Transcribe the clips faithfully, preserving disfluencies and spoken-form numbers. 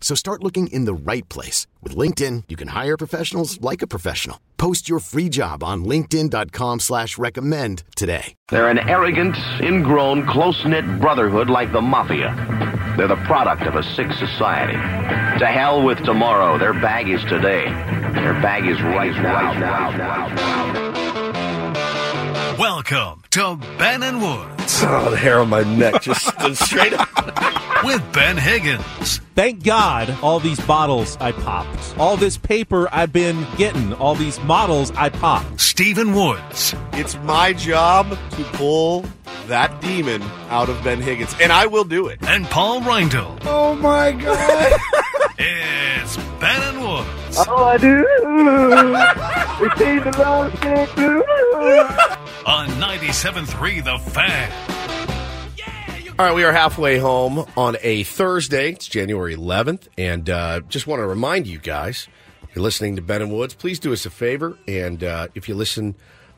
So start looking in the right place. With LinkedIn, you can hire professionals like a professional. Post your free job on linkedin dot com slash recommend today. They're an arrogant, ingrown, close-knit brotherhood like the mafia. They're the product of a sick society. To hell with tomorrow. Their bag is today. Their bag is right now. now, now, now. Welcome to Ben and Woods. Oh, the hair on my neck just stood straight up. With Ben Higgins. Thank God all these bottles I popped. All this paper I've been getting. All these models I popped. Stephen Woods. It's my job to pull that demon out of Ben Higgins, and I will do it. And Paul Reindel. Oh, my God. It's Ben and Woods. Oh, I do. It's even long since do. On ninety-seven point three The Fan. All right, we are halfway home on a Thursday. It's January eleventh, and uh, just want to remind you guys, if you're listening to Ben and Woods, please do us a favor, and uh, if you listen,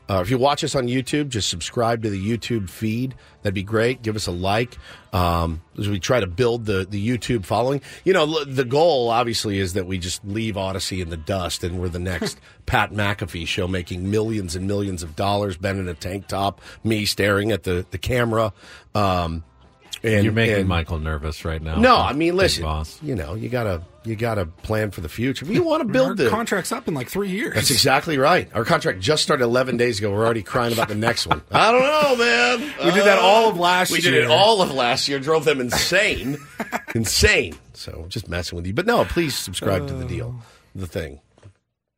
uh, if you watch us on YouTube, just subscribe to the YouTube feed. That'd be great. Give us a like um, as we try to build the, the YouTube following. You know, the goal, obviously, is that we just leave Odyssey in the dust, and we're the next Pat McAfee show making millions and millions of dollars, Ben in a tank top, me staring at the, the camera, um... And, You're making and, Michael nervous right now. No, I mean, listen, boss. you know, you gotta you gotta plan for the future. You want to build the contract's up in like three years. That's exactly right. Our contract just started eleven days ago. We're already crying about the next one. I don't know, man. We uh, did that all of last we year. We did it all of last year. Drove them insane, insane. So just messing with you, but no, please subscribe uh, to the deal, the thing.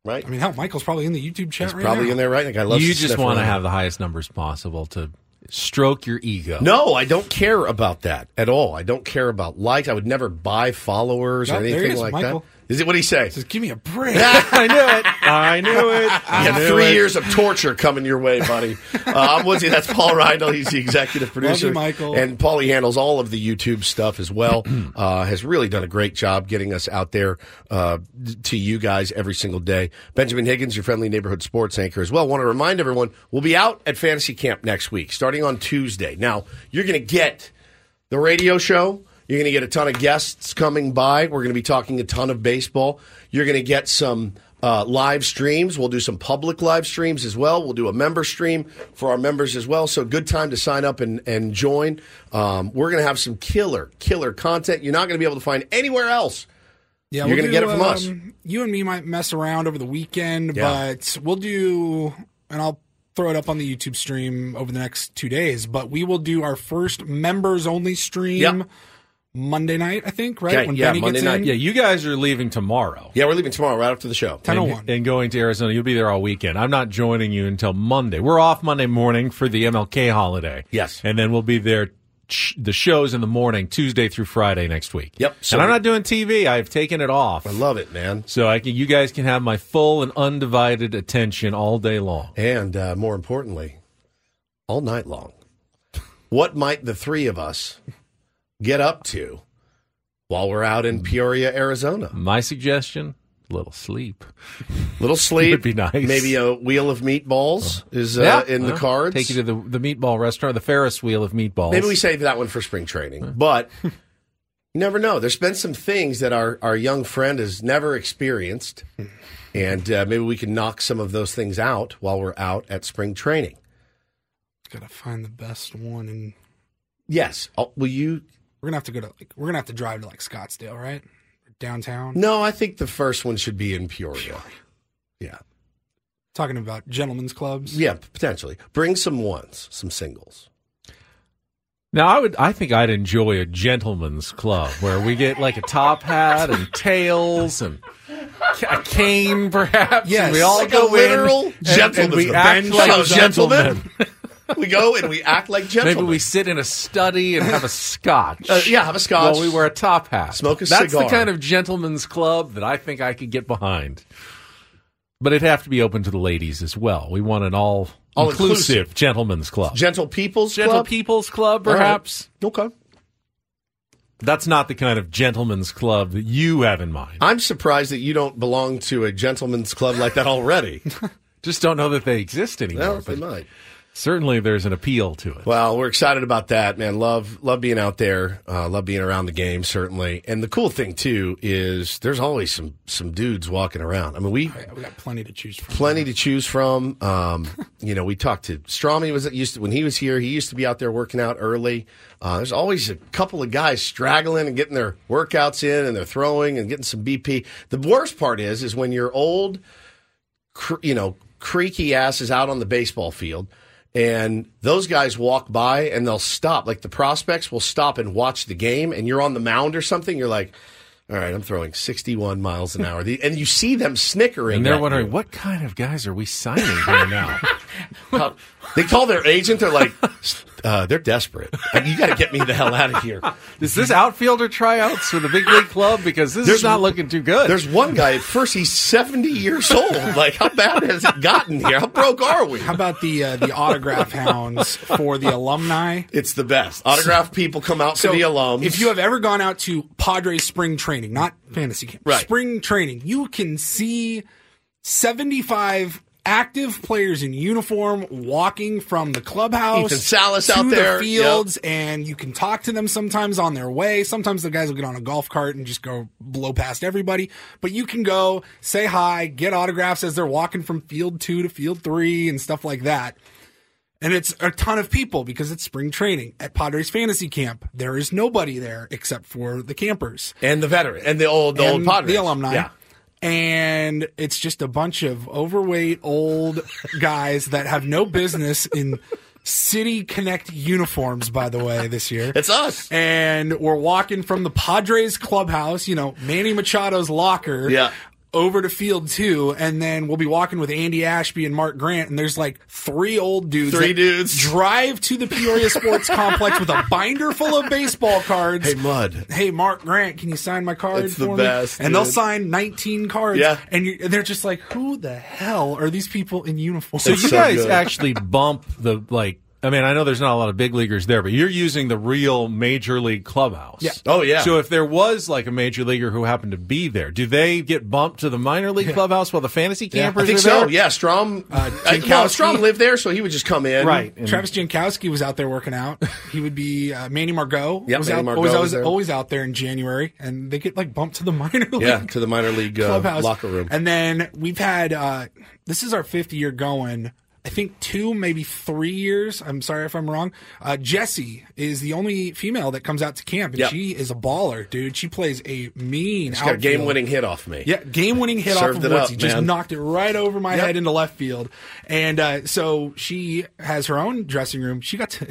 Right? I mean, hell, Michael's probably in the YouTube chat. He's right probably now. in there, right? Like I love. You just want to have the highest numbers possible to. Stroke your ego. No, I don't care about that at all. I don't care about likes. I would never buy followers no, or anything is, like Michael. that. Is it what he say? He says, give me a break. I knew it. I knew it. I you knew have three it. years of torture coming your way, buddy. Uh, I'm Woodsy. That's Paul Reindel. He's the executive producer. Love you, Michael. And Paulie handles all of the YouTube stuff as well. uh, has really done a great job getting us out there uh, to you guys every single day. Benjamin Higgins, your friendly neighborhood sports anchor as well. Want to remind everyone, we'll be out at Fantasy Camp next week, starting on Tuesday. Now, you're going to get the radio show. You're going to get a ton of guests coming by. We're going to be talking a ton of baseball. You're going to get some uh, live streams. We'll do some public live streams as well. We'll do a member stream for our members as well. So good time to sign up and, and join. Um, we're going to have some killer, killer content you're not going to be able to find anywhere else. Yeah, You're we'll going to get it from um, us. You and me might mess around over the weekend, yeah. but we'll do, and I'll throw it up on the YouTube stream over the next two days, but we will do our first members-only stream. Yep. Monday night, I think, right? Okay, when yeah, Benny Monday gets night. In. Yeah, you guys are leaving tomorrow. Yeah, we're leaving tomorrow right after the show. ten oh one. And, and going to Arizona. You'll be there all weekend. I'm not joining you until Monday. We're off Monday morning for the M L K holiday. Yes. And then we'll be there, ch- the show's in the morning, Tuesday through Friday next week. Yep. So and I'm not doing T V. I've taken it off. I love it, man. So I can, you guys can have my full and undivided attention all day long. And uh, more importantly, all night long. What might the three of us... get up to while we're out in Peoria, Arizona? My suggestion, a little sleep. Little sleep. Would be nice. Maybe a wheel of meatballs oh. is uh, yeah. in the oh. cards. Take you to the, the meatball restaurant, the Ferris wheel of meatballs. Maybe we save that one for spring training. Huh. But you never know. There's been some things that our, our young friend has never experienced. And uh, maybe we can knock some of those things out while we're out at spring training. Got to find the best one. And Yes. I'll, will you... We're gonna have to go to like we're gonna have to drive to like Scottsdale, right? Downtown. No, I think the first one should be in Peoria. Peoria. Yeah, talking about gentlemen's clubs. Yeah, potentially bring some ones, some singles. Now, I would. I think I'd enjoy a gentleman's club where we get like a top hat and tails and a cane, perhaps. Yes, and we all like go a literal in and, and we act like gentlemen. We go and we act like gentlemen. Maybe we sit in a study and have a scotch. Uh, yeah, have a scotch. While we wear a top hat. Smoke a That's cigar. That's the kind of gentleman's club that I think I could get behind. But it'd have to be open to the ladies as well. We want an all... All-inclusive inclusive. Gentlemen's club. Gentle People's Gentle Club? Gentle People's Club, perhaps. Right. Okay. That's not the kind of gentlemen's club that you have in mind. I'm surprised that you don't belong to a gentlemen's club like that already. Just don't know that they exist anymore. Well, they might. Certainly there's an appeal to it. Well, we're excited about that, man. Love love being out there. Uh, love being around the game, certainly. And the cool thing, too, is there's always some some dudes walking around. I mean, we oh, yeah, we got plenty to choose from. Plenty to choose from. Um, you know, we talked to Strami. Was used to, when he was here, he used to be out there working out early. Uh, there's always a couple of guys straggling and getting their workouts in, and they're throwing and getting some B P. The worst part is, is when your old, cr- you know, creaky ass is out on the baseball field, and those guys walk by, and they'll stop. Like, the prospects will stop and watch the game, and you're on the mound or something. You're like, all right, I'm throwing sixty-one miles an hour. And you see them snickering. And they're wondering, what kind of guys are we signing here now? Uh, they call their agent. They're like, uh, they're desperate. You got to get me the hell out of here. Is this outfielder tryouts for the big league club? Because this there's, is not looking too good. There's one guy, at first, he's seventy years old. Like, how bad has it gotten here? How broke are we? How about the uh, the autograph hounds for the alumni? It's the best. Autograph people come out so for the alums. If you have ever gone out to Padres spring training, not fantasy camp, right. spring training, you can see seventy-five active players in uniform walking from the clubhouse Salas to out there. the fields, yep. And you can talk to them sometimes on their way. Sometimes the guys will get on a golf cart and just go blow past everybody. But you can go, say hi, get autographs as they're walking from field two to field three and stuff like that. And it's a ton of people because it's spring training. At Padres Fantasy Camp, there is nobody there except for the campers. And the veteran. And the old, the and old Padres. The alumni. Yeah. And it's just a bunch of overweight old guys that have no business in City Connect uniforms, by the way, this year. It's us. And we're walking from the Padres clubhouse, you know, Manny Machado's locker, yeah. over to field two. And then we'll be walking with Andy Ashby and Mark Grant. And there's like three old dudes. Three dudes. Drive to the Peoria Sports Complex with a binder full of baseball cards. Hey, Mud. Hey, Mark Grant, can you sign my card it's for the me? Best, and dude. They'll sign nineteen cards. Yeah. And, and they're just like, who the hell are these people in uniform? So it's you so guys good. Actually bump the, like, I mean, I know there's not a lot of big leaguers there, but you're using the real major league clubhouse. Yeah. Oh, yeah. So if there was like a major leaguer who happened to be there, do they get bumped to the minor league yeah. clubhouse while the fantasy campers are there? I think so. There? Yeah, Strom. Uh, well, Strom lived there, so he would just come in. Right. And Travis Jankowski was out there working out. He would be uh, Manny Margot. Yeah, Manny out, Margot always, was there. always out there in January, and they get like bumped to the minor league. Yeah, to the minor league uh, clubhouse. Locker room. And then we've had uh, this is our fifth year going. I think two, maybe three years. I'm sorry if I'm wrong. Uh, Jessie is the only female that comes out to camp, and yep. she is a baller, dude. She plays a mean She's outfield. Got a game-winning hit off me. Yeah, game-winning hit Served off of Woodsy. Just knocked it right over my yep. head into left field. And uh, so she has her own dressing room. She got to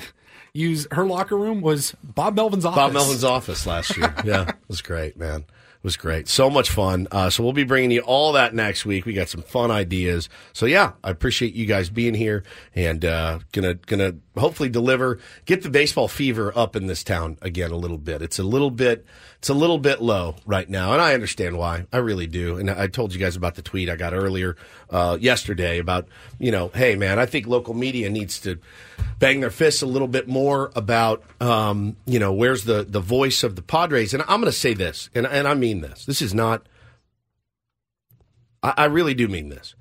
use – her locker room was Bob Melvin's office. Bob Melvin's office last year. Yeah, it was great, man. It was great. So much fun. Uh, so we'll be bringing you all that next week. We got some fun ideas. So, yeah, I appreciate you guys being here and uh, gonna gonna hopefully deliver, get the baseball fever up in this town again a little bit. It's a little bit it's a little bit low right now, and I understand why. I really do. And I told you guys about the tweet I got earlier uh, yesterday about, you know, hey, man, I think local media needs to bang their fists a little bit more about, um, you know, where's the, the voice of the Padres. And I'm going to say this, and, and I mean this. This is not – I really do mean this.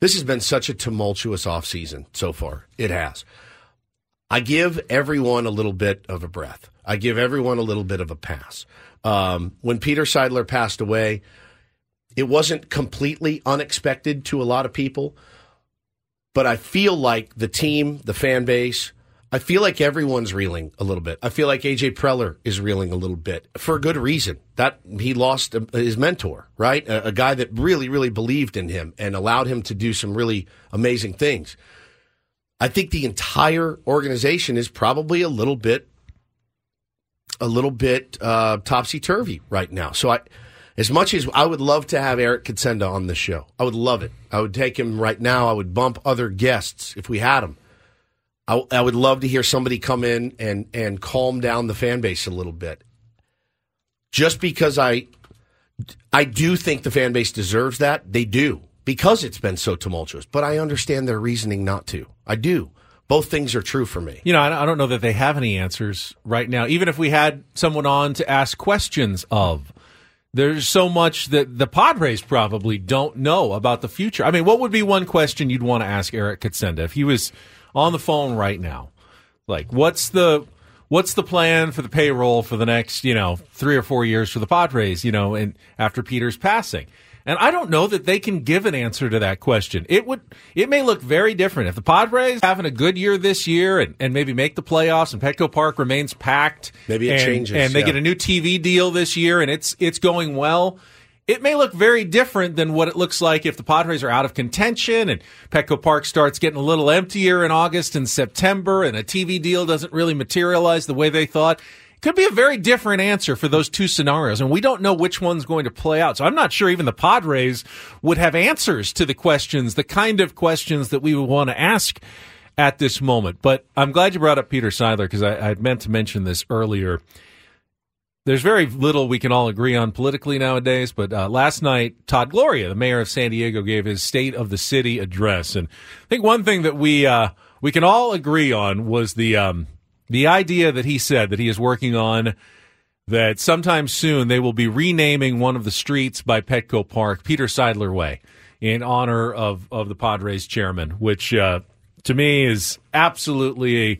This has been such a tumultuous offseason so far. It has. I give everyone a little bit of a breath. I give everyone a little bit of a pass. Um, when Peter Seidler passed away, it wasn't completely unexpected to a lot of people. But I feel like the team, the fan base, I feel like everyone's reeling a little bit. I feel like A J Preller is reeling a little bit for a good reason. That he lost a, his mentor, right? A, a guy that really, really believed in him and allowed him to do some really amazing things. I think the entire organization is probably a little bit a little bit uh, topsy-turvy right now. So I, as much as I would love to have Eric Kutsenda on this show, I would love it. I would take him right now. I would bump other guests if we had him. I, I would love to hear somebody come in and, and calm down the fan base a little bit. Just because I, I do think the fan base deserves that. They do, because it's been so tumultuous. But I understand their reasoning not to. I do. Both things are true for me. You know, I don't know that they have any answers right now. Even if we had someone on to ask questions of, there's so much that the Padres probably don't know about the future. I mean, what would be one question you'd want to ask Eric Kutsenda if he was on the phone right now? Like, what's the what's the plan for the payroll for the next, you know, three or four years for the Padres, you know, and after Peter's passing? And I don't know that they can give an answer to that question. It would, it may look very different. If the Padres are having a good year this year and, and maybe make the playoffs and Petco Park remains packed. Maybe it and, changes. And they yeah. get a new T V deal this year and it's it's going well. It may look very different than what it looks like if the Padres are out of contention and Petco Park starts getting a little emptier in August and September and a T V deal doesn't really materialize the way they thought. Could be a very different answer for those two scenarios, and we don't know which one's going to play out. So I'm not sure even the Padres would have answers to the questions, the kind of questions that we would want to ask at this moment. But I'm glad you brought up Peter Seidler, because I, I meant to mention this earlier. There's very little we can all agree on politically nowadays, but uh, last night, Todd Gloria, the mayor of San Diego, gave his State of the City address. And I think one thing that we uh, we can all agree on was the um, – the idea that he said that he is working on, that sometime soon they will be renaming one of the streets by Petco Park Peter Seidler Way in honor of, of the Padres chairman, which uh, to me is absolutely a,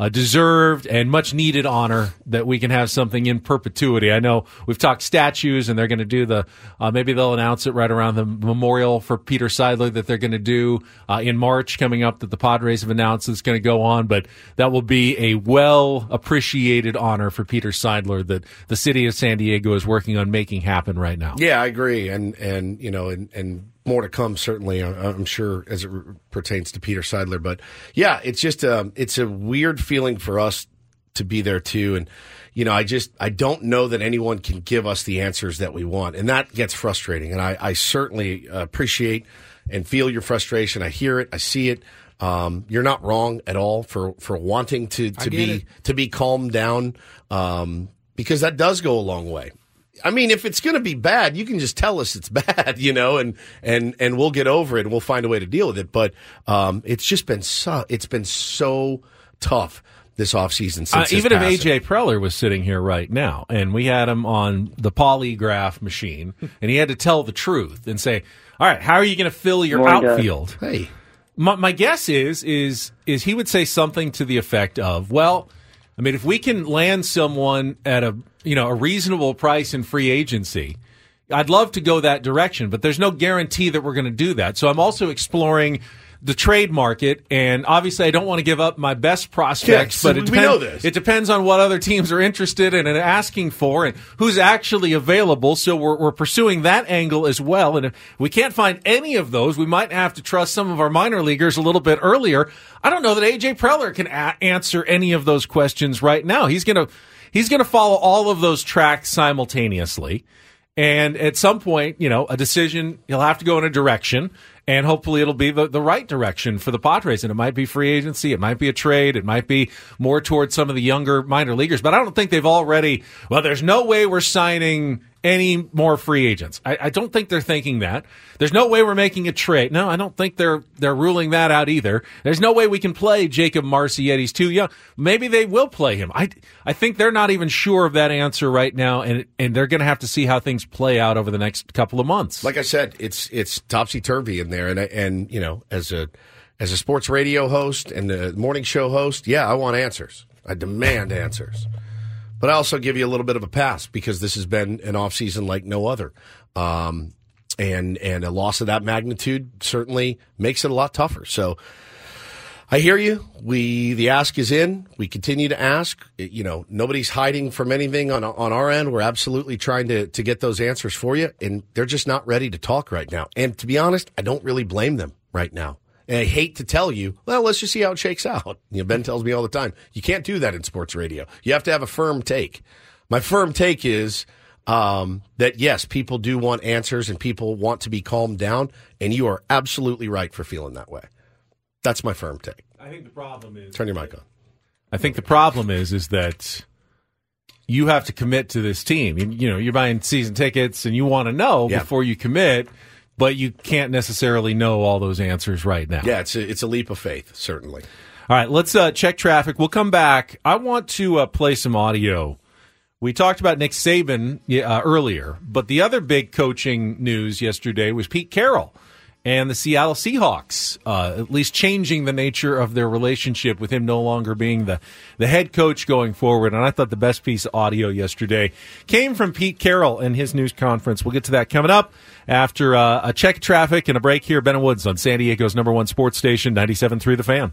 a deserved and much-needed honor that we can have something in perpetuity. I know we've talked statues, and they're going to do the uh, – maybe they'll announce it right around the memorial for Peter Seidler that they're going to do uh, in March coming up, that the Padres have announced is going to go on. But that will be a well-appreciated honor for Peter Seidler that the city of San Diego is working on making happen right now. Yeah, I agree. And, and you know, and, and more to come, certainly, I'm sure, as it pertains to Peter Seidler. But, yeah, it's just a, it's a weird feeling for us to be there, too. And, you know, I just I don't know that anyone can give us the answers that we want. And that gets frustrating. And I, I certainly appreciate and feel your frustration. I hear it. I see it. Um, you're not wrong at all for, for wanting to, to be it. to be calmed down, um, because that does go a long way. I mean, if it's going to be bad, you can just tell us it's bad, you know, and and and we'll get over it and we'll find a way to deal with it. But um, it's just been so it's been so tough this offseason. Since uh, even if A J Preller was sitting here right now and we had him on the polygraph machine and he had to tell the truth and say, all right, how are you going to fill your More outfield? Guy. Hey, my, my guess is is is he would say something to the effect of, well, I mean, if we can land someone at a, you know, a reasonable price in free agency, I'd love to go that direction, but there's no guarantee that we're going to do that. So I'm also exploring the trade market, and obviously I don't want to give up my best prospects, yes, but it depends, we know this. It depends on what other teams are interested in and asking for and who's actually available. So we're, we're pursuing that angle as well. And if we can't find any of those, we might have to trust some of our minor leaguers a little bit earlier. I don't know that A J Preller can a- answer any of those questions right now. He's going to, he's going to follow all of those tracks simultaneously. And at some point, you know, a decision, he'll have to go in a direction, and hopefully it'll be the, the right direction for the Padres. And it might be free agency, it might be a trade, it might be more towards some of the younger minor leaguers. But I don't think they've already, well, there's no way we're signing any more free agents. I, I don't think they're thinking that. There's no way we're making a trade. No, I don't think they're they're ruling that out either. There's no way we can play Jacob Marcietta. He's too young. Maybe they will play him. I, I think they're not even sure of that answer right now, and and they're going to have to see how things play out over the next couple of months. Like I said, it's it's topsy turvy in there, and and you know, as a as a sports radio host and a morning show host, yeah, I want answers. I demand answers. But I also give you a little bit of a pass because this has been an off season like no other, um, and and a loss of that magnitude certainly makes it a lot tougher. So I hear you. We the ask is in. We continue to ask. You know, nobody's hiding from anything on on our end. We're absolutely trying to to get those answers for you, and they're just not ready to talk right now. And to be honest, I don't really blame them right now. And I hate to tell you, well, let's just see how it shakes out. You know, Ben tells me all the time, you can't do that in sports radio. You have to have a firm take. My firm take is um, that, yes, people do want answers and people want to be calmed down, and you are absolutely right for feeling that way. That's my firm take. I think the problem is... Turn your mic on. I think the problem is is that you have to commit to this team. You, you know, you're buying season tickets, and you want to know yeah. before you commit, but you can't necessarily know all those answers right now. Yeah, it's a, it's a leap of faith, certainly. All right, let's uh, check traffic. We'll come back. I want to uh, play some audio. We talked about Nick Saban uh, earlier, but the other big coaching news yesterday was Pete Carroll and the Seattle Seahawks, uh, at least changing the nature of their relationship with him no longer being the, the head coach going forward. And I thought the best piece of audio yesterday came from Pete Carroll and his news conference. We'll get to that coming up after uh, a check of traffic and a break here. Ben and Woods on San Diego's number one sports station, ninety-seven point three The Fan.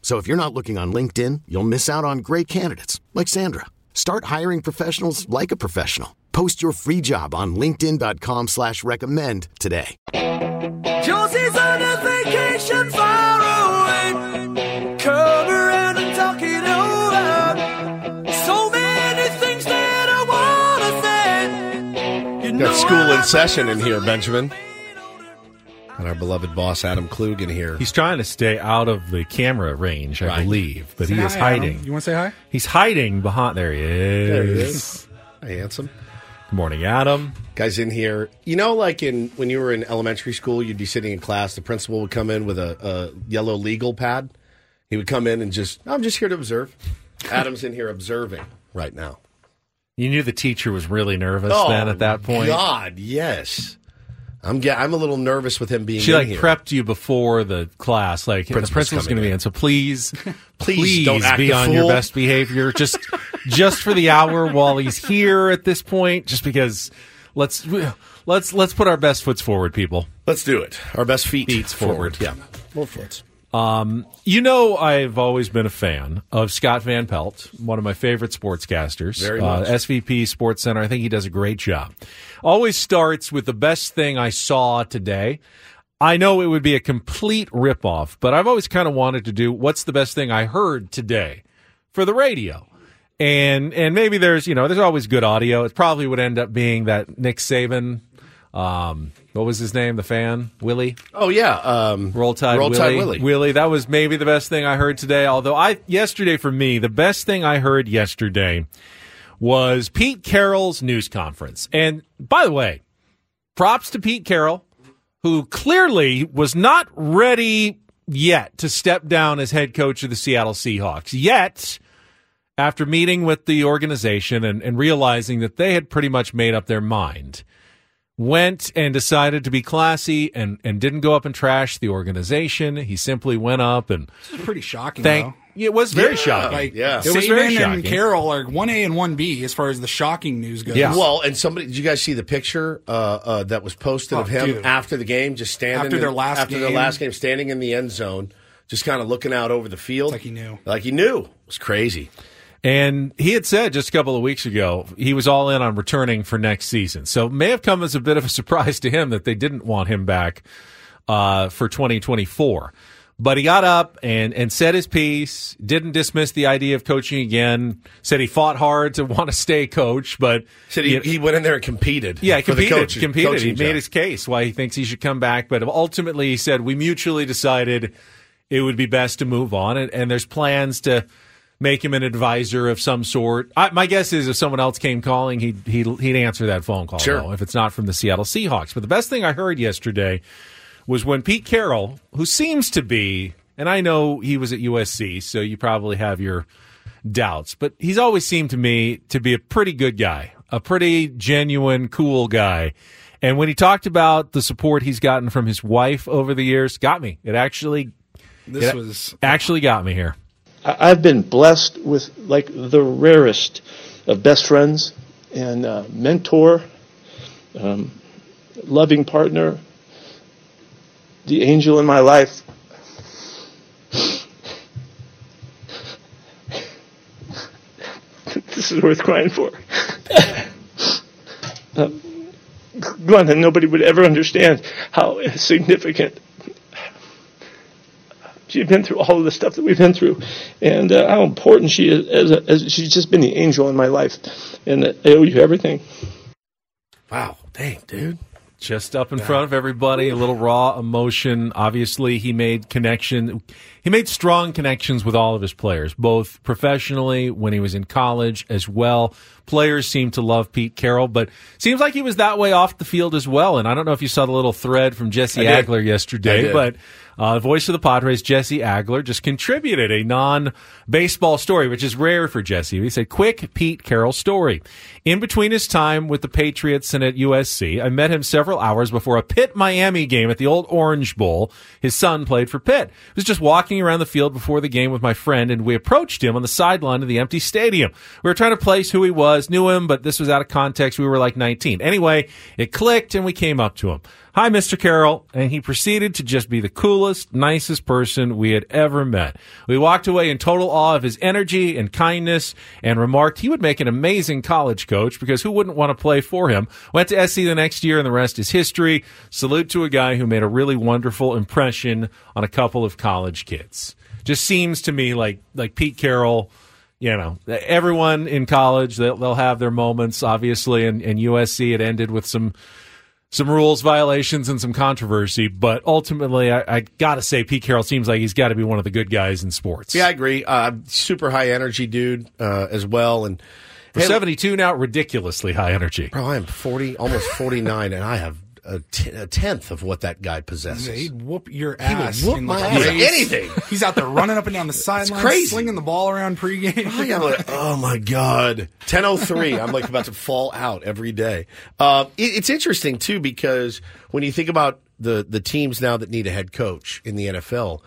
So if you're not looking on LinkedIn, you'll miss out on great candidates like Sandra. Start hiring professionals like a professional. Post your free job on linkedin dot com slash recommend today. Josie's on a vacation far away. Come around and talk it over. So many things that I want to say. You got school in session in here, Benjamin. And our beloved boss, Adam Kluge, here. He's trying to stay out of the camera range, I right. believe. But say he hi, is hiding. Adam. You want to say hi? He's hiding behind. There he is. There he is. Hi, handsome. Good morning, Adam. Guys in here. You know, like in when you were in elementary school, you'd be sitting in class. The principal would come in with a, a yellow legal pad. He would come in and just, I'm just here to observe. Adam's in here observing right now. You knew the teacher was really nervous oh, then at that point? God, yes. I'm get, I'm a little nervous with him being she, in like, here. She, like, prepped you before the class. Like, principal's the principal's going to be in, so please, please, please don't act be on fool. Your best behavior. Just just for the hour while he's here at this point, just because let's let's let's put our best foots forward, people. Let's do it. Our best feet Feets forward. forward. Yeah. More foots. Um, you know, I've always been a fan of Scott Van Pelt, one of my favorite sportscasters, Very uh, nice. S V P Sports Center. I think he does a great job. Always starts with the best thing I saw today. I know it would be a complete ripoff, but I've always kind of wanted to do what's the best thing I heard today for the radio. And, and maybe there's, you know, there's always good audio. It probably would end up being that Nick Saban, um, what was his name? The fan? Willie? Oh, yeah. Um, Roll Tide Roll Willie. Tide Willie. Willie. That was maybe the best thing I heard today. Although, I yesterday for me, the best thing I heard yesterday was Pete Carroll's news conference. And, by the way, props to Pete Carroll who clearly was not ready yet to step down as head coach of the Seattle Seahawks. Yet, after meeting with the organization and, and realizing that they had pretty much made up their mind, went and decided to be classy and, and didn't go up and trash the organization. He simply went up and... This is pretty shocking, thank- though. It was very yeah, shocking. Like, yeah. It Saban was very shocking. And Carroll are one A and one B as far as the shocking news goes. Yeah. Well, and somebody, did you guys see the picture uh, uh, that was posted oh, of him dude. after the game, just standing after in, their last after game. their last game, standing in the end zone, just kind of looking out over the field, it's like he knew, like he knew. It was crazy. And he had said just a couple of weeks ago he was all in on returning for next season. So it may have come as a bit of a surprise to him that they didn't want him back uh, for twenty twenty-four. But he got up and, and said his piece, didn't dismiss the idea of coaching again, said he fought hard to want to stay coach. But said he, you know, he went in there and competed. Yeah, he competed. Coach, competed. He made his case why he thinks he should come back. But ultimately he said, we mutually decided it would be best to move on. And, and there's plans to make him an advisor of some sort. I, my guess is if someone else came calling, he'd, he'd, he'd answer that phone call, sure. though, if it's not from the Seattle Seahawks. But the best thing I heard yesterday was when Pete Carroll, who seems to be, and I know he was at U S C, so you probably have your doubts, but he's always seemed to me to be a pretty good guy, a pretty genuine, cool guy. And when he talked about the support he's gotten from his wife over the years, got me. It actually, this it was actually got me here. I've been blessed with, like, the rarest of best friends and uh, mentor, um, loving partner, the angel in my life. This is worth crying for. uh, Glenn, and nobody would ever understand how significant. She's been through all of the stuff that we've been through, and uh, how important she is. As a, as she's just been the angel in my life, and uh, I owe you everything. Wow, dang, dude. Just up in yeah. front of everybody, a little raw emotion. Obviously, he made connection. He made strong connections with all of his players, both professionally, when he was in college as well. Players seem to love Pete Carroll, but seems like he was that way off the field as well. And I don't know if you saw the little thread from Jesse Agler yesterday, but uh, the voice of the Padres, Jesse Agler, just contributed a non-baseball story, which is rare for Jesse. He said, quick Pete Carroll story. In between his time with the Patriots and at U S C, I met him several hours before a Pitt-Miami game at the old Orange Bowl. His son played for Pitt. He was just walking around the field before the game with my friend, and we approached him on the sideline of the empty stadium. We were trying to place who he was, knew him, but this was out of context. We were like nineteen. Anyway, it clicked, and we came up to him. Hi, Mister Carroll. And he proceeded to just be the coolest, nicest person we had ever met. We walked away in total awe of his energy and kindness and remarked he would make an amazing college coach because who wouldn't want to play for him? Went to S C the next year and the rest is history. Salute to a guy who made a really wonderful impression on a couple of college kids. Just seems to me like, like Pete Carroll, you know, everyone in college, they'll, they'll have their moments, obviously, and, and U S C, it ended with some Some rules violations and some controversy, but ultimately, I, I got to say, Pete Carroll seems like he's got to be one of the good guys in sports. Yeah, I agree. Uh, super high energy dude uh, as well. And for hey, seventy-two now, ridiculously high energy. Bro, I am forty, almost forty-nine, and I have a, t- a tenth of what that guy possesses. Yeah, he'd whoop your ass. He would whoop in my ass. Anything. He's out there running up and down the sideline, slinging the ball around pregame. I am like, oh my god, ten oh three. I'm like about to fall out every day. Uh, it, it's interesting too because when you think about the the teams now that need a head coach in the N F L,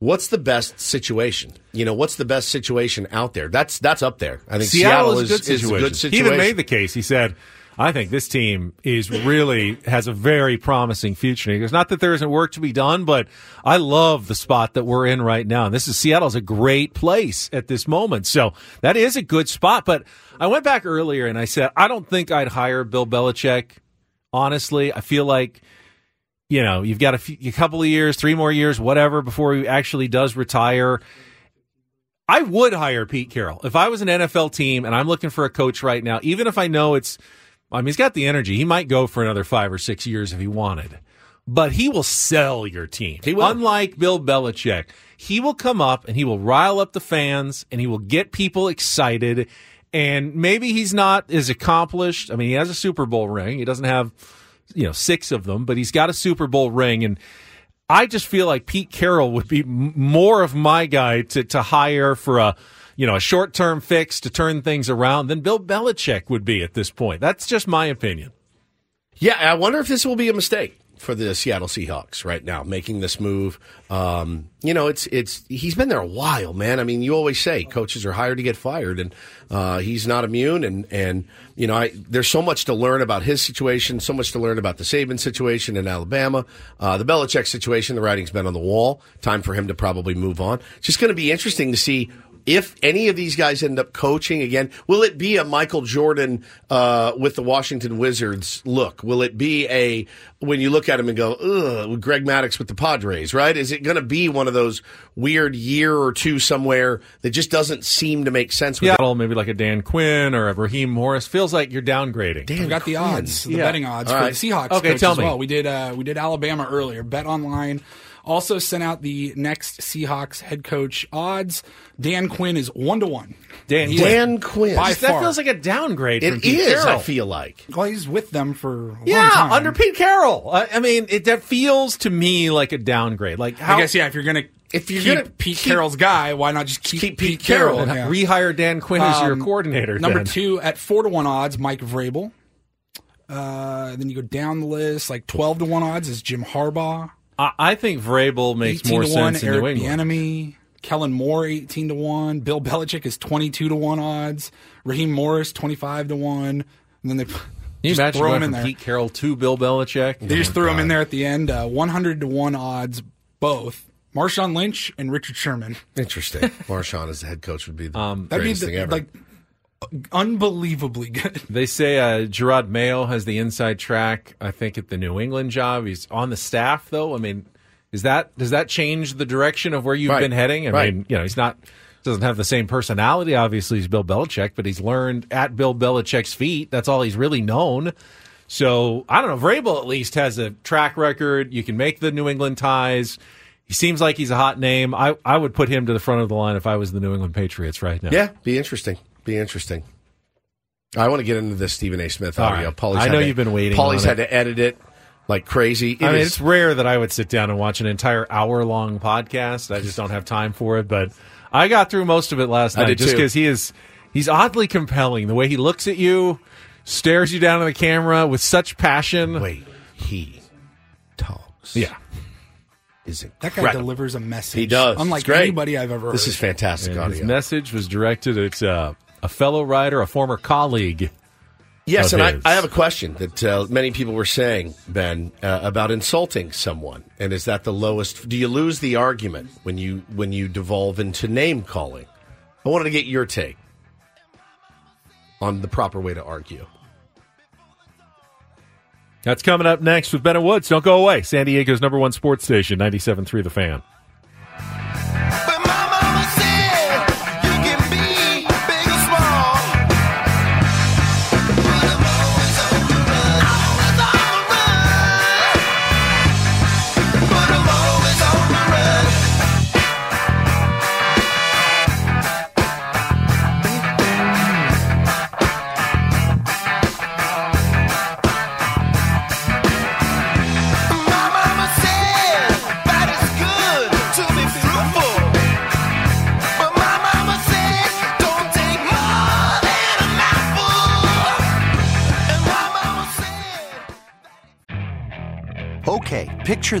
what's the best situation? You know, what's the best situation out there? That's that's up there. I think Seattle, Seattle is, is, is a good situation. He even made the case. He said, I think this team is really has a very promising future. It's not that there isn't work to be done, but I love the spot that we're in right now. And this is Seattle's a great place at this moment. So that is a good spot. But I went back earlier and I said, I don't think I'd hire Bill Belichick. Honestly, I feel like, you know, you've got a, few, a couple of years, three more years, whatever, before he actually does retire. I would hire Pete Carroll. If I was an N F L team and I'm looking for a coach right now, even if I know it's, I mean, he's got the energy. He might go for another five or six years if he wanted. But he will sell your team. He will. Unlike Bill Belichick, he will come up and he will rile up the fans and he will get people excited. And maybe he's not as accomplished. I mean, he has a Super Bowl ring. He doesn't have you know, six of them, but he's got a Super Bowl ring. And I just feel like Pete Carroll would be more of my guy to, to hire for a, you know, a short-term fix to turn things around than Bill Belichick would be at this point. That's just my opinion. Yeah, I wonder if this will be a mistake for the Seattle Seahawks right now, making this move. Um, you know, it's it's he's been there a while, man. I mean, you always say coaches are hired to get fired, and uh, he's not immune. And, and you know, I, there's so much to learn about his situation, so much to learn about the Saban situation in Alabama, uh, the Belichick situation. The writing's been on the wall. Time for him to probably move on. It's just going to be interesting to see if any of these guys end up coaching again. Will it be a Michael Jordan uh, with the Washington Wizards look? Will it be a, when you look at him and go, ugh, Greg Maddux with the Padres, right? Is it going to be one of those weird year or two somewhere that just doesn't seem to make sense? With yeah, maybe like a Dan Quinn or a Raheem Morris. Feels like you're downgrading. Dan we got Quinn. The odds, the yeah. betting odds All for right. the Seahawks okay, coach tell as me. Well. We did, uh, we did Alabama earlier. Bet Online also sent out the next Seahawks head coach odds. Dan Quinn is one to one. Dan, Dan Quinn. By that far. Feels like a downgrade. It from Pete is. Carroll. I feel like. Well, he's with them for a yeah long time. Under Pete Carroll. I, I mean, it, that feels to me like a downgrade. Like how, I guess yeah, if you're gonna if you're keep gonna, Pete keep, Carroll's guy, why not just keep, keep Pete, Pete Carroll? Carroll and yeah. Rehire Dan Quinn um, as your coordinator. Number then. two at four to one odds, Mike Vrabel. Uh, then you go down the list, like twelve to one odds is Jim Harbaugh. I think Vrabel makes more sense in New England. Eric Bieniemy, Kellen Moore eighteen to one, Bill Belichick is twenty-two to one odds, Raheem Morris twenty-five to one, and then they Can you just throw him in there. Pete Carroll to Bill Belichick. They oh just threw God. him in there at the end. Uh, One hundred to one odds, both Marshawn Lynch and Richard Sherman. Interesting. Marshawn as the head coach would be the um, greatest be the, thing ever. Like, unbelievably good. They say uh, Gerard Mayo has the inside track, I think, at the New England job. He's on the staff, though. I mean, is that does that change the direction of where you've right. been heading? I right. mean, you know, he's not doesn't have the same personality, obviously, as Bill Belichick, but he's learned at Bill Belichick's feet. That's all he's really known. So, I don't know. Vrabel at least has a track record. You can make the New England ties. He seems like he's a hot name. I, I would put him to the front of the line if I was the New England Patriots right now. Yeah, be interesting. Be interesting. I want to get into this Stephen A. Smith audio. Right. Paulie's I know to, you've been waiting. Paulie's had it. to edit it like crazy. It I mean, is, it's rare that I would sit down and watch an entire hour-long podcast. I just don't have time for it. But I got through most of it last night just because he is he's oddly compelling. The way he looks at you, stares you down in the camera with such passion. The way he talks. Yeah. Is that guy delivers a message. He does. Unlike anybody I've ever heard. This is fantastic and audio. His message was directed at uh, a fellow writer, a former colleague. Yes, and I, I have a question that uh, many people were saying, Ben, uh, about insulting someone. And is that the lowest? Do you lose the argument when you when you devolve into name calling? I wanted to get your take on the proper way to argue. That's coming up next with Ben and Woods. Don't go away. San Diego's number one sports station, ninety-seven point three The Fan. But my mama said you can be big or small. But I'm always on the run. Always on the run. But I'm always on the Okay, picture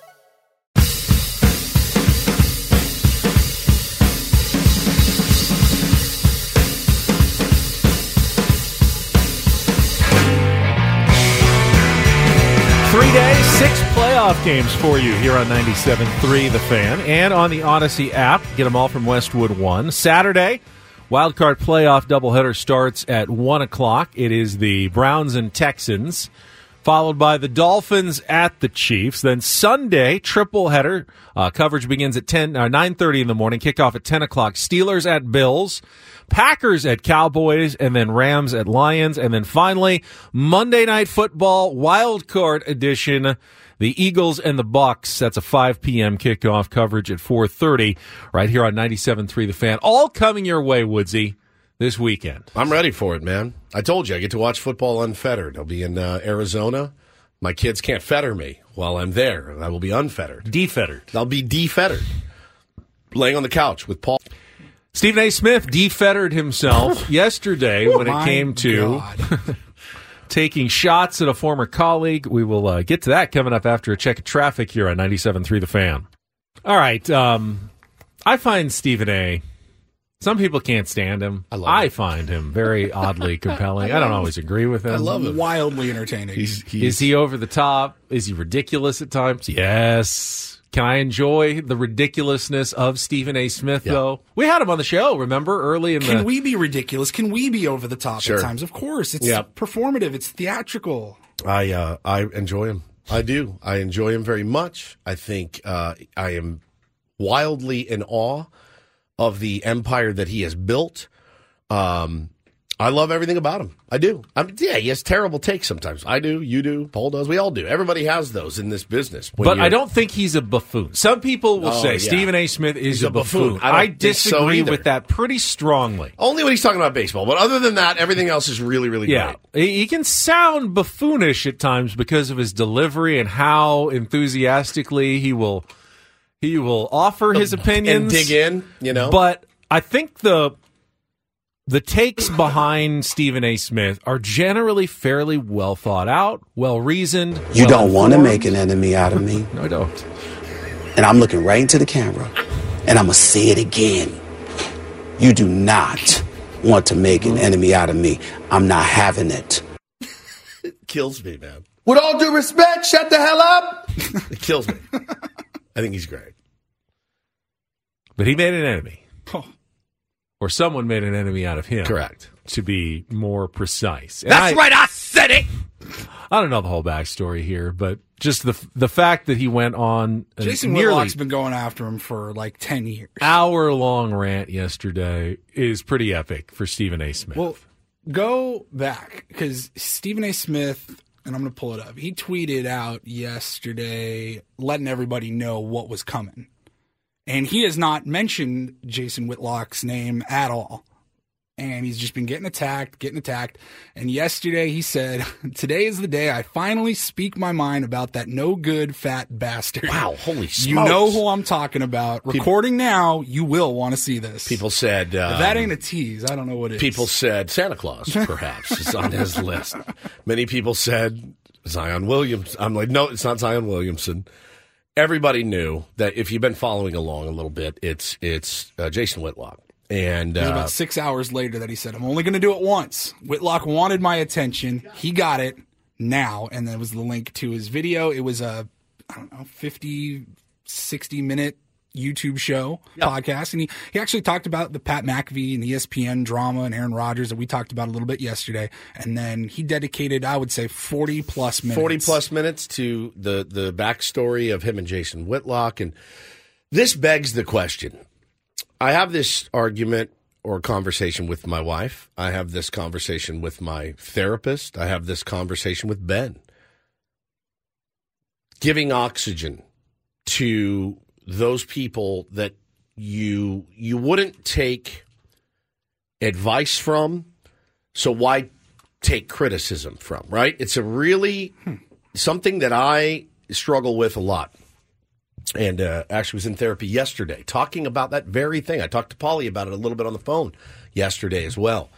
Three days, six playoff games for you here on ninety-seven point three The Fan and on the Odyssey app. Get them all from Westwood One. Saturday, wildcard playoff doubleheader starts at one o'clock. It is the Browns and Texans, followed by the Dolphins at the Chiefs. Then Sunday, tripleheader. Uh, coverage begins at ten, uh, nine thirty in the morning, kickoff at ten o'clock. Steelers at Bills. Packers at Cowboys, and then Rams at Lions, and then finally Monday Night Football Wild Card Edition, the Eagles and the Bucks. That's a five p.m. kickoff, coverage at four thirty right here on ninety-seven point three The Fan. All coming your way, Woodsy, this weekend. I'm ready for it, man. I told you, I get to watch football unfettered. I'll be in uh, Arizona. My kids can't fetter me while I'm there. I will be unfettered. Defettered. I'll be defettered. Laying on the couch with Paul. Stephen A. Smith defettered himself yesterday oh, when it came to taking shots at a former colleague. We will uh, get to that coming up after a check of traffic here on ninety-seven point three The Fan. All right. Um, I find Stephen A. Some people can't stand him. I, love I find him very oddly compelling. I, I don't always agree with him. I love him. Wildly entertaining. He's, he's... Is he over the top? Is he ridiculous at times? Yes. Can I enjoy the ridiculousness of Stephen A. Smith, yeah. though? We had him on the show, remember, early in Can the... Can we be ridiculous? Can we be over the top sure. at times? Of course. It's yep. performative. It's theatrical. I uh, I enjoy him. I do. I enjoy him very much. I think uh, I am wildly in awe of the empire that he has built. Um, I love everything about him. I do. I mean, yeah, he has terrible takes sometimes. I do, you do, Paul does, we all do. Everybody has those in this business. But I don't think he's a buffoon. Some people will oh, say yeah. Stephen A. Smith is he's a buffoon. buffoon. I, I disagree so with that pretty strongly. Only when he's talking about baseball. But other than that, everything else is really, really yeah. great. He can sound buffoonish at times because of his delivery and how enthusiastically he will he will offer his opinions. And dig in, you know. But I think the... The takes behind Stephen A. Smith are generally fairly well thought out, well reasoned. You well don't informed. want to make an enemy out of me. No, I don't. And I'm looking right into the camera, and I'm going to say it again. You do not want to make an enemy out of me. I'm not having it. It kills me, man. With all due respect, shut the hell up. It kills me. I think he's great. But he made an enemy. Oh. Or someone made an enemy out of him. Correct. To be more precise. And That's I, right, I said it! I don't know the whole backstory here, but just the the fact that he went on... Jason Whitlock's been going after him for like ten years. Hour-long rant yesterday is pretty epic for Stephen A. Smith. Well, go back, because Stephen A. Smith, and I'm going to pull it up, he tweeted out yesterday letting everybody know what was coming. And he has not mentioned Jason Whitlock's name at all. And he's just been getting attacked, getting attacked. And yesterday he said, today is the day I finally speak my mind about that no good fat bastard. Wow, holy smokes. You know who I'm talking about. People, recording now, you will want to see this. People said... Um, that ain't a tease. I don't know what it is. People said Santa Claus, perhaps, is on his list. Many people said Zion Williamson. I'm like, no, it's not Zion Williamson. everybody knew that if you've been following along a little bit, it's it's uh, Jason Whitlock. And, uh, it was about six hours later that he said, I'm only going to do it once. Whitlock wanted my attention. He got it now. And that was the link to his video. It was a, I don't know, fifty, sixty minute YouTube show, yep. podcast. And he, he actually talked about the Pat McAfee and the E S P N drama and Aaron Rodgers that we talked about a little bit yesterday. And then he dedicated, I would say, forty plus minutes. forty plus minutes to the, the backstory of him and Jason Whitlock. And this begs the question. I have this argument or conversation with my wife. I have this conversation with my therapist. I have this conversation with Ben. Giving oxygen to those people that you you wouldn't take advice from, so why take criticism from, right? It's a really hmm. something that I struggle with a lot. And uh, actually was in therapy yesterday talking about that very thing. I talked to Polly about it a little bit on the phone yesterday as well.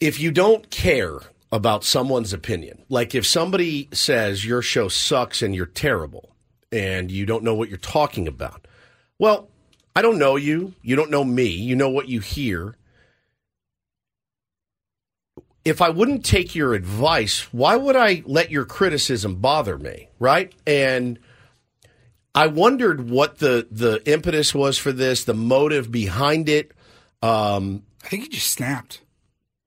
If you don't care about someone's opinion, like if somebody says your show sucks and you're terrible and you don't know what you're talking about, well, I don't know you. You don't know me. You know what you hear. If I wouldn't take your advice, why would I let your criticism bother me, right? And I wondered what the, the impetus was for this, the motive behind it. Um, I think he just snapped.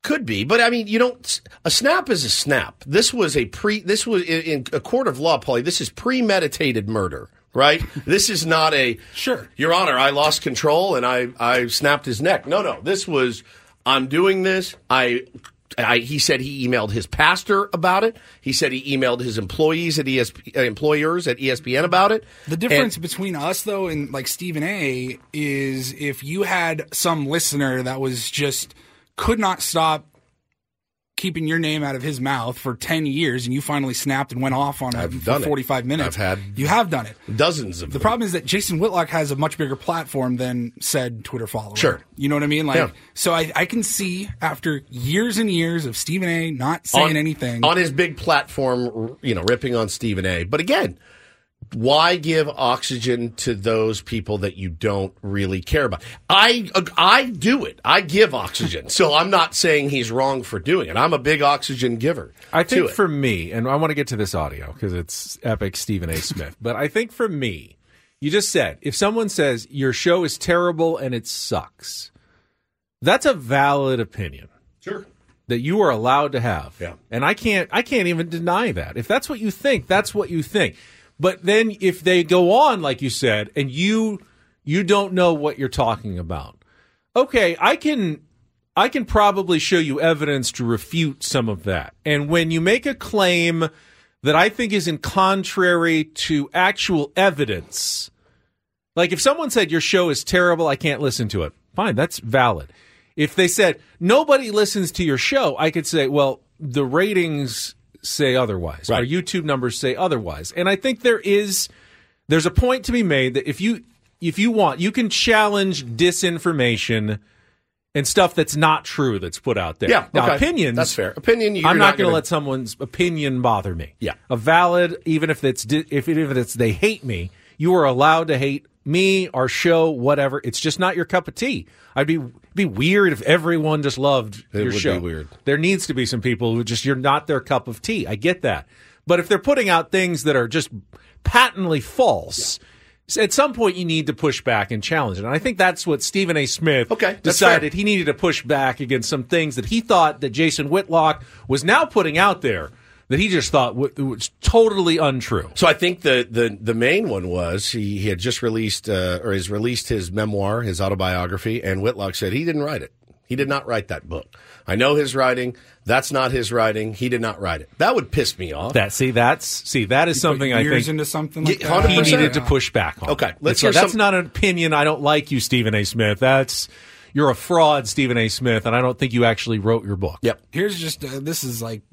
Could be, but I mean, you don't. A snap is a snap. This was a pre. This was in, in a court of law, Paulie. This is premeditated murder, right? This is not a sure, Your Honor, I lost control and I, I snapped his neck. No, no. This was I'm doing this. I. I, he said he emailed his pastor about it. He said he emailed his employees at E S P, uh, employers at E S P N about it. The difference and, between us, though, and like Stephen A., is if you had some listener that was just could not stop keeping your name out of his mouth for ten years and you finally snapped and went off on him for forty-five minutes. I've had you have done it. Dozens of them. The problem is that Jason Whitlock has a much bigger platform than said Twitter follower. Sure. You know what I mean? Like, yeah. So I, I can see after years and years of Stephen A. not saying on, anything. On his big platform, you know, ripping on Stephen A. But again, why give oxygen to those people that you don't really care about? I I do it. I give oxygen. So I'm not saying he's wrong for doing it. I'm a big oxygen giver. I think for me, and I want to get to this audio because it's epic Stephen A. Smith, but I think for me, you just said, if someone says your show is terrible and it sucks, that's a valid opinion. Sure. That you are allowed to have. Yeah. And I can't. I can't even deny that. If that's what you think, that's what you think. But then if they go on, like you said, and you you don't know what you're talking about, okay, I can I can probably show you evidence to refute some of that. And when you make a claim that I think is in contrary to actual evidence, like if someone said your show is terrible, I can't listen to it, fine, that's valid. If they said nobody listens to your show, I could say, well, the ratings say otherwise, right. Our YouTube numbers say otherwise. And I think there is there's a point to be made that if you if you want, you can challenge disinformation and stuff that's not true that's put out there. Yeah, now, okay. Opinions, that's fair. Opinion, you're I'm not, not going to let someone's opinion bother me. Yeah, a valid, even if it's if even if it's they hate me, you are allowed to hate me, our show, whatever. It's just not your cup of tea. I'd be be weird if everyone just loved your show. It would be weird. There needs to be some people who just you're not their cup of tea. I get that, but if they're putting out things that are just patently false, yeah. At some point you need to push back and challenge it. And I think that's what Stephen A. Smith okay, decided he needed to push back against some things that he thought that Jason Whitlock was now putting out there. That he just thought was totally untrue. So I think the the, the main one was he, he had just released uh, or has released his memoir, his autobiography, and Whitlock said he didn't write it. He did not write that book. I know his writing. That's not his writing. He did not write it. That would piss me off. That see that's see that is you something I think into something like that. He needed yeah. to push back on. Okay, let's hear that's some... not an opinion. I don't like you, Stephen A. Smith. That's. You're a fraud, Stephen A. Smith, and I don't think you actually wrote your book. Yep. Here's just uh, this is like.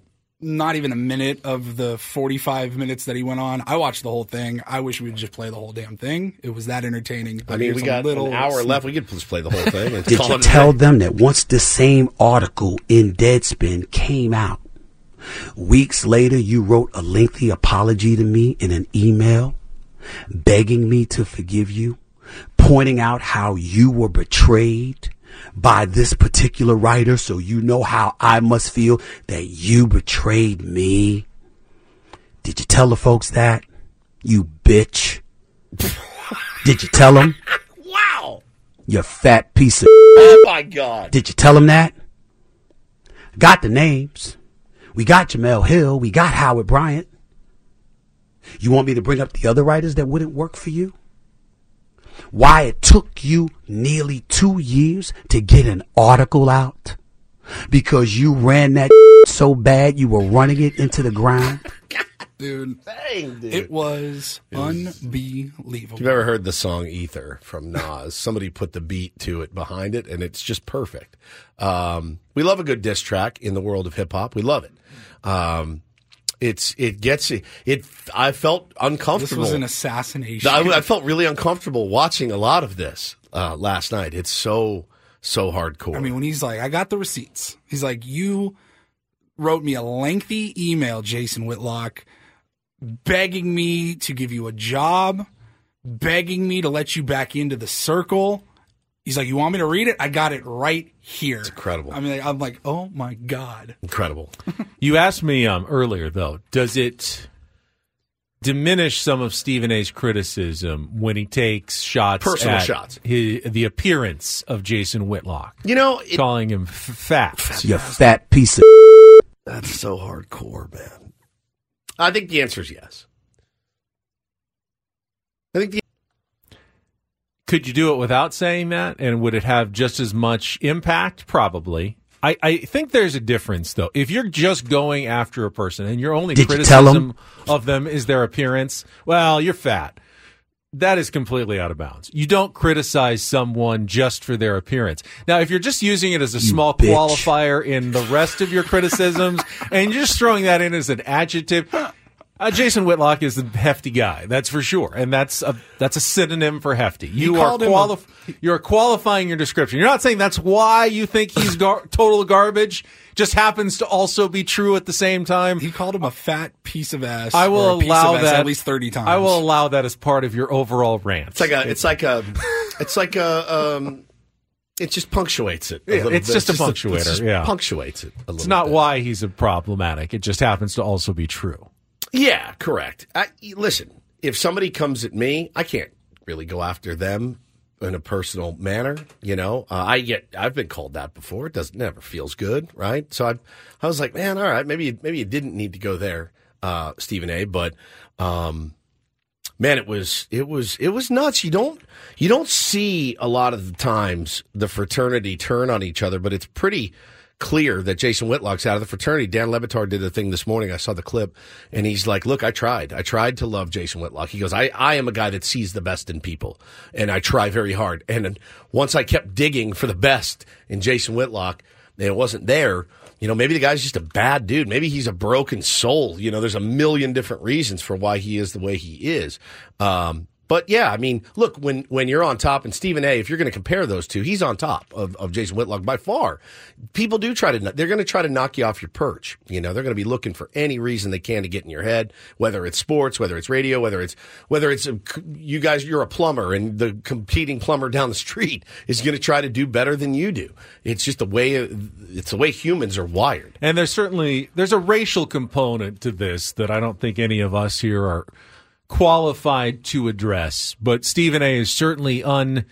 Not even a minute of the forty-five minutes that he went on. I watched the whole thing. I wish we would just play the whole damn thing. It was that entertaining. I mean, we got little an hour snippet. Left. We could just play the whole thing. Did you tell them that once the same article in Deadspin came out, weeks later you wrote a lengthy apology to me in an email? begging me to forgive you, pointing out how you were betrayed by this particular writer, so you know how I must feel that you betrayed me. Did you tell the folks that, you bitch? Did you tell them? Wow. You fat piece of... Oh, my God. Did you tell them that? Got the names. We got Jamel Hill. We got Howard Bryant. You want me to bring up the other writers that wouldn't work for you? Why it took you nearly two years to get an article out because you ran that so bad you were running it into the ground. God, dude. Dang, dude. It was it unbelievable. Was... You've ever heard the song Ether from Nas? Somebody put the beat to it behind it, and it's just perfect. Um, we love a good diss track in the world of hip-hop. We love it. Um It's it gets it. I felt uncomfortable. This was an assassination. I, I felt really uncomfortable watching a lot of this uh, last night. It's so so hardcore. I mean, when he's like, "I got the receipts." He's like, "You wrote me a lengthy email, Jason Whitlock, begging me to give you a job, begging me to let you back into the circle." He's like, "You want me to read it? I got it right here." It's incredible. I mean, I'm like, oh, my God. Incredible. You asked me um, earlier, though, does it diminish some of Stephen A's criticism when he takes shots Personal at shots. His, the appearance of Jason Whitlock? You know, it, calling him f- fat. fat. You fat piece of... That's so hardcore, man. I think the answer is yes. I think the Could you do it without saying that, and would it have just as much impact? Probably. I, I think there's a difference, though. If you're just going after a person and your only Did criticism of them is their appearance, well, you're fat. That is completely out of bounds. You don't criticize someone just for their appearance. Now, if you're just using it as a you small bitch. qualifier in the rest of your criticisms, and you're just throwing that in as an adjective... Uh, Jason Whitlock is a hefty guy, that's for sure, and that's a that's a synonym for hefty. You are quali- a- you're qualifying your description. You're not saying that's why you think he's gar- total garbage. Just happens to also be true at the same time. He called him a fat piece of ass. I will allow that at least thirty times. I will allow that as part of your overall rant. It's like a. It's like a. It's like a. Um, It just punctuates it. A yeah, it's bit. just a just punctuator. A, it just yeah. Punctuates it. A little it's not bit. Why he's a problematic. It just happens to also be true. Yeah, correct. I, listen, if somebody comes at me, I can't really go after them in a personal manner. You know, uh, I get I've been called that before. It doesn't never feels good, right? So I, I was like, man, all right, maybe maybe you didn't need to go there, uh, Stephen A. But um, man, it was it was it was nuts. You don't you don't see a lot of the times the fraternity turn on each other, but it's pretty clear that Jason Whitlock's out of the fraternity. Dan Lebatard did a thing this morning. I saw the clip, and he's like, look, I tried. I tried to love Jason Whitlock. He goes, I, I am a guy that sees the best in people, and I try very hard. And once I kept digging for the best in Jason Whitlock, and it wasn't there, you know, maybe the guy's just a bad dude. Maybe he's a broken soul. You know, there's a million different reasons for why he is the way he is. Um, But, yeah, I mean, look, when, when you're on top, and Stephen A., if you're going to compare those two, he's on top of, of Jason Whitlock by far. People do try to – they're going to try to knock you off your perch. You know, they're going to be looking for any reason they can to get in your head, whether it's sports, whether it's radio, whether it's – whether it's – you guys, you're a plumber, and the competing plumber down the street is going to try to do better than you do. It's just the way – it's the way humans are wired. And there's certainly – there's a racial component to this that I don't think any of us here are – qualified to address, but Stephen A. is certainly un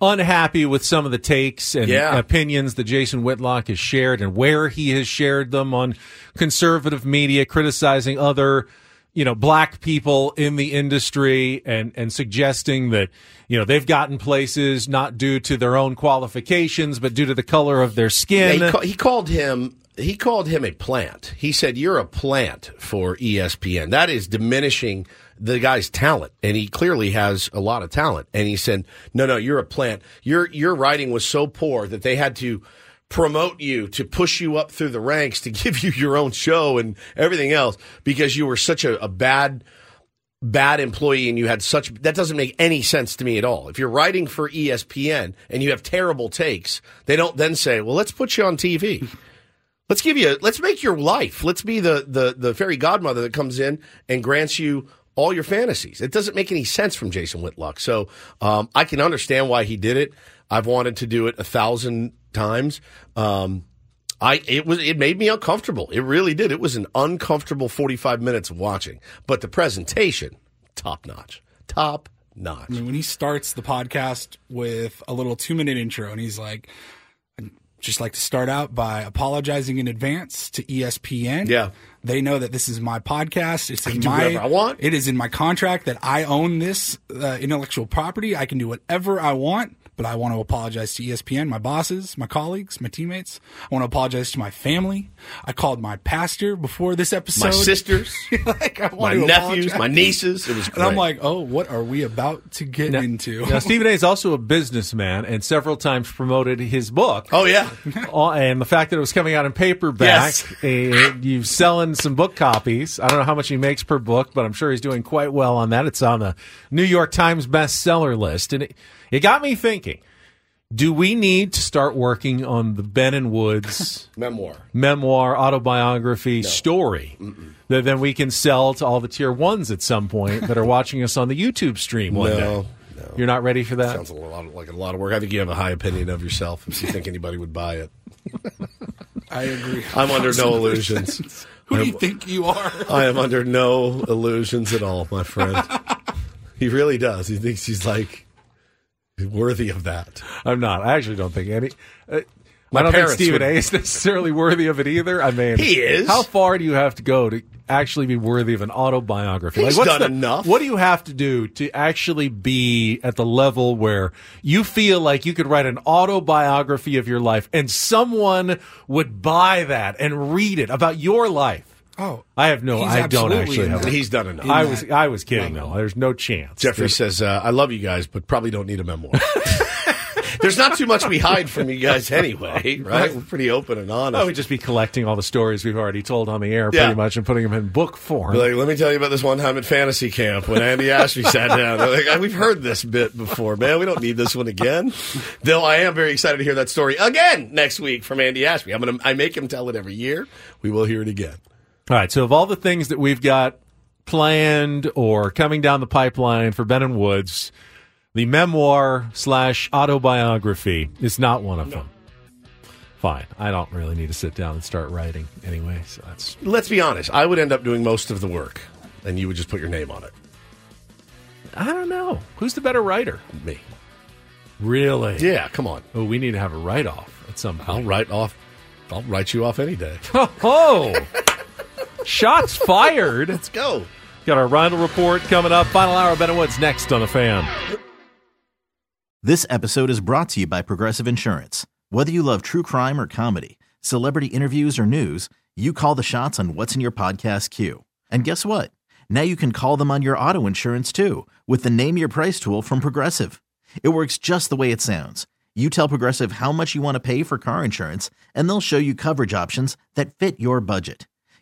unhappy with some of the takes and yeah. opinions that Jason Whitlock has shared and where he has shared them on conservative media, criticizing other, you know, black people in the industry and and suggesting that, you know, they've gotten places not due to their own qualifications but due to the color of their skin. Yeah, he, ca- he called him. He called him a plant. He said, you're a plant for E S P N. That is diminishing the guy's talent, and he clearly has a lot of talent. And he said, no, no, you're a plant. Your your writing was so poor that they had to promote you to push you up through the ranks to give you your own show and everything else because you were such a, a bad bad employee and you had such – that doesn't make any sense to me at all. If you're writing for E S P N and you have terrible takes, they don't then say, well, let's put you on T V. Let's give you. Let's make your life. Let's be the, the, the fairy godmother that comes in and grants you all your fantasies. It doesn't make any sense from Jason Whitlock. So um, I can understand why he did it. I've wanted to do it a thousand times. Um, I it was it made me uncomfortable. It really did. It was an uncomfortable forty-five minutes of watching. But the presentation, top notch, top notch. I mean, when he starts the podcast with a little two-minute intro, and he's like, "I'd just like to start out by apologizing in advance to E S P N. Yeah, they know that this is my podcast. It's in I can do my whatever I want. It is in my contract that I own this uh, intellectual property. I can do whatever I want." But I want to apologize to E S P N, my bosses, my colleagues, my teammates. I want to apologize to my family. I called my pastor before this episode. My sisters, like, I want my to nephews, apologize. My nieces. It was great. And I'm like, oh, what are we about to get now, into? Now, Stephen A. is also a businessman and several times promoted his book. Oh, yeah. And the fact that it was coming out in paperback, yes. And you're selling some book copies. I don't know how much he makes per book, but I'm sure he's doing quite well on that. It's on the New York Times bestseller list. And it, it got me thinking. Do we need to start working on the Ben and Woods memoir, memoir, autobiography no. story Mm-mm. that then we can sell to all the tier ones at some point that are watching us on the YouTube stream one no, day? No. You're not ready for that? Sounds a lot like a lot of work. I think you have a high opinion of yourself if you think anybody would buy it. I agree. I'm under no illusions. Who I'm, do you think you are? I am under no illusions at all, my friend. He really does. He thinks he's like... worthy of that. I'm not. I actually don't think any. Uh, I don't think Stephen A. is necessarily worthy of it either. I mean, he is. How far do you have to go to actually be worthy of an autobiography? He's like, what's done the, enough. What do you have to do to actually be at the level where you feel like you could write an autobiography of your life and someone would buy that and read it about your life? Oh, I have no. I don't actually have. He's done enough. I was. I was kidding though. There's no chance. Jeffrey says, uh, "I love you guys, but probably don't need a memoir." There's not too much we hide from you guys anyway, right? We're pretty open and honest. I would just be collecting all the stories we've already told on the air, pretty yeah. much, and putting them in book form. Like, let me tell you about this one time at Fantasy Camp when Andy Ashby sat down. Like, we've heard this bit before, man. We don't need this one again. Though I am very excited to hear that story again next week from Andy Ashby. I'm gonna. I make him tell it every year. We will hear it again. All right, so of all the things that we've got planned or coming down the pipeline for Ben and Woods, the memoir slash autobiography is not one of no. them. Fine. I don't really need to sit down and start writing anyway. So that's. Let's be honest. I would end up doing most of the work, and you would just put your name on it. I don't know. Who's the better writer? Me. Really? Yeah, come on. Oh, we need to have a write-off at some point. I'll write off. I'll write you off any day. Oh! Shots fired. Let's go. Got our Reindel report coming up. Final hour of Ben and Woods next on The Fan. This episode is brought to you by Progressive Insurance. Whether you love true crime or comedy, celebrity interviews or news, you call the shots on what's in your podcast queue. And guess what? Now you can call them on your auto insurance too with the Name Your Price tool from Progressive. It works just the way it sounds. You tell Progressive how much you want to pay for car insurance, and they'll show you coverage options that fit your budget.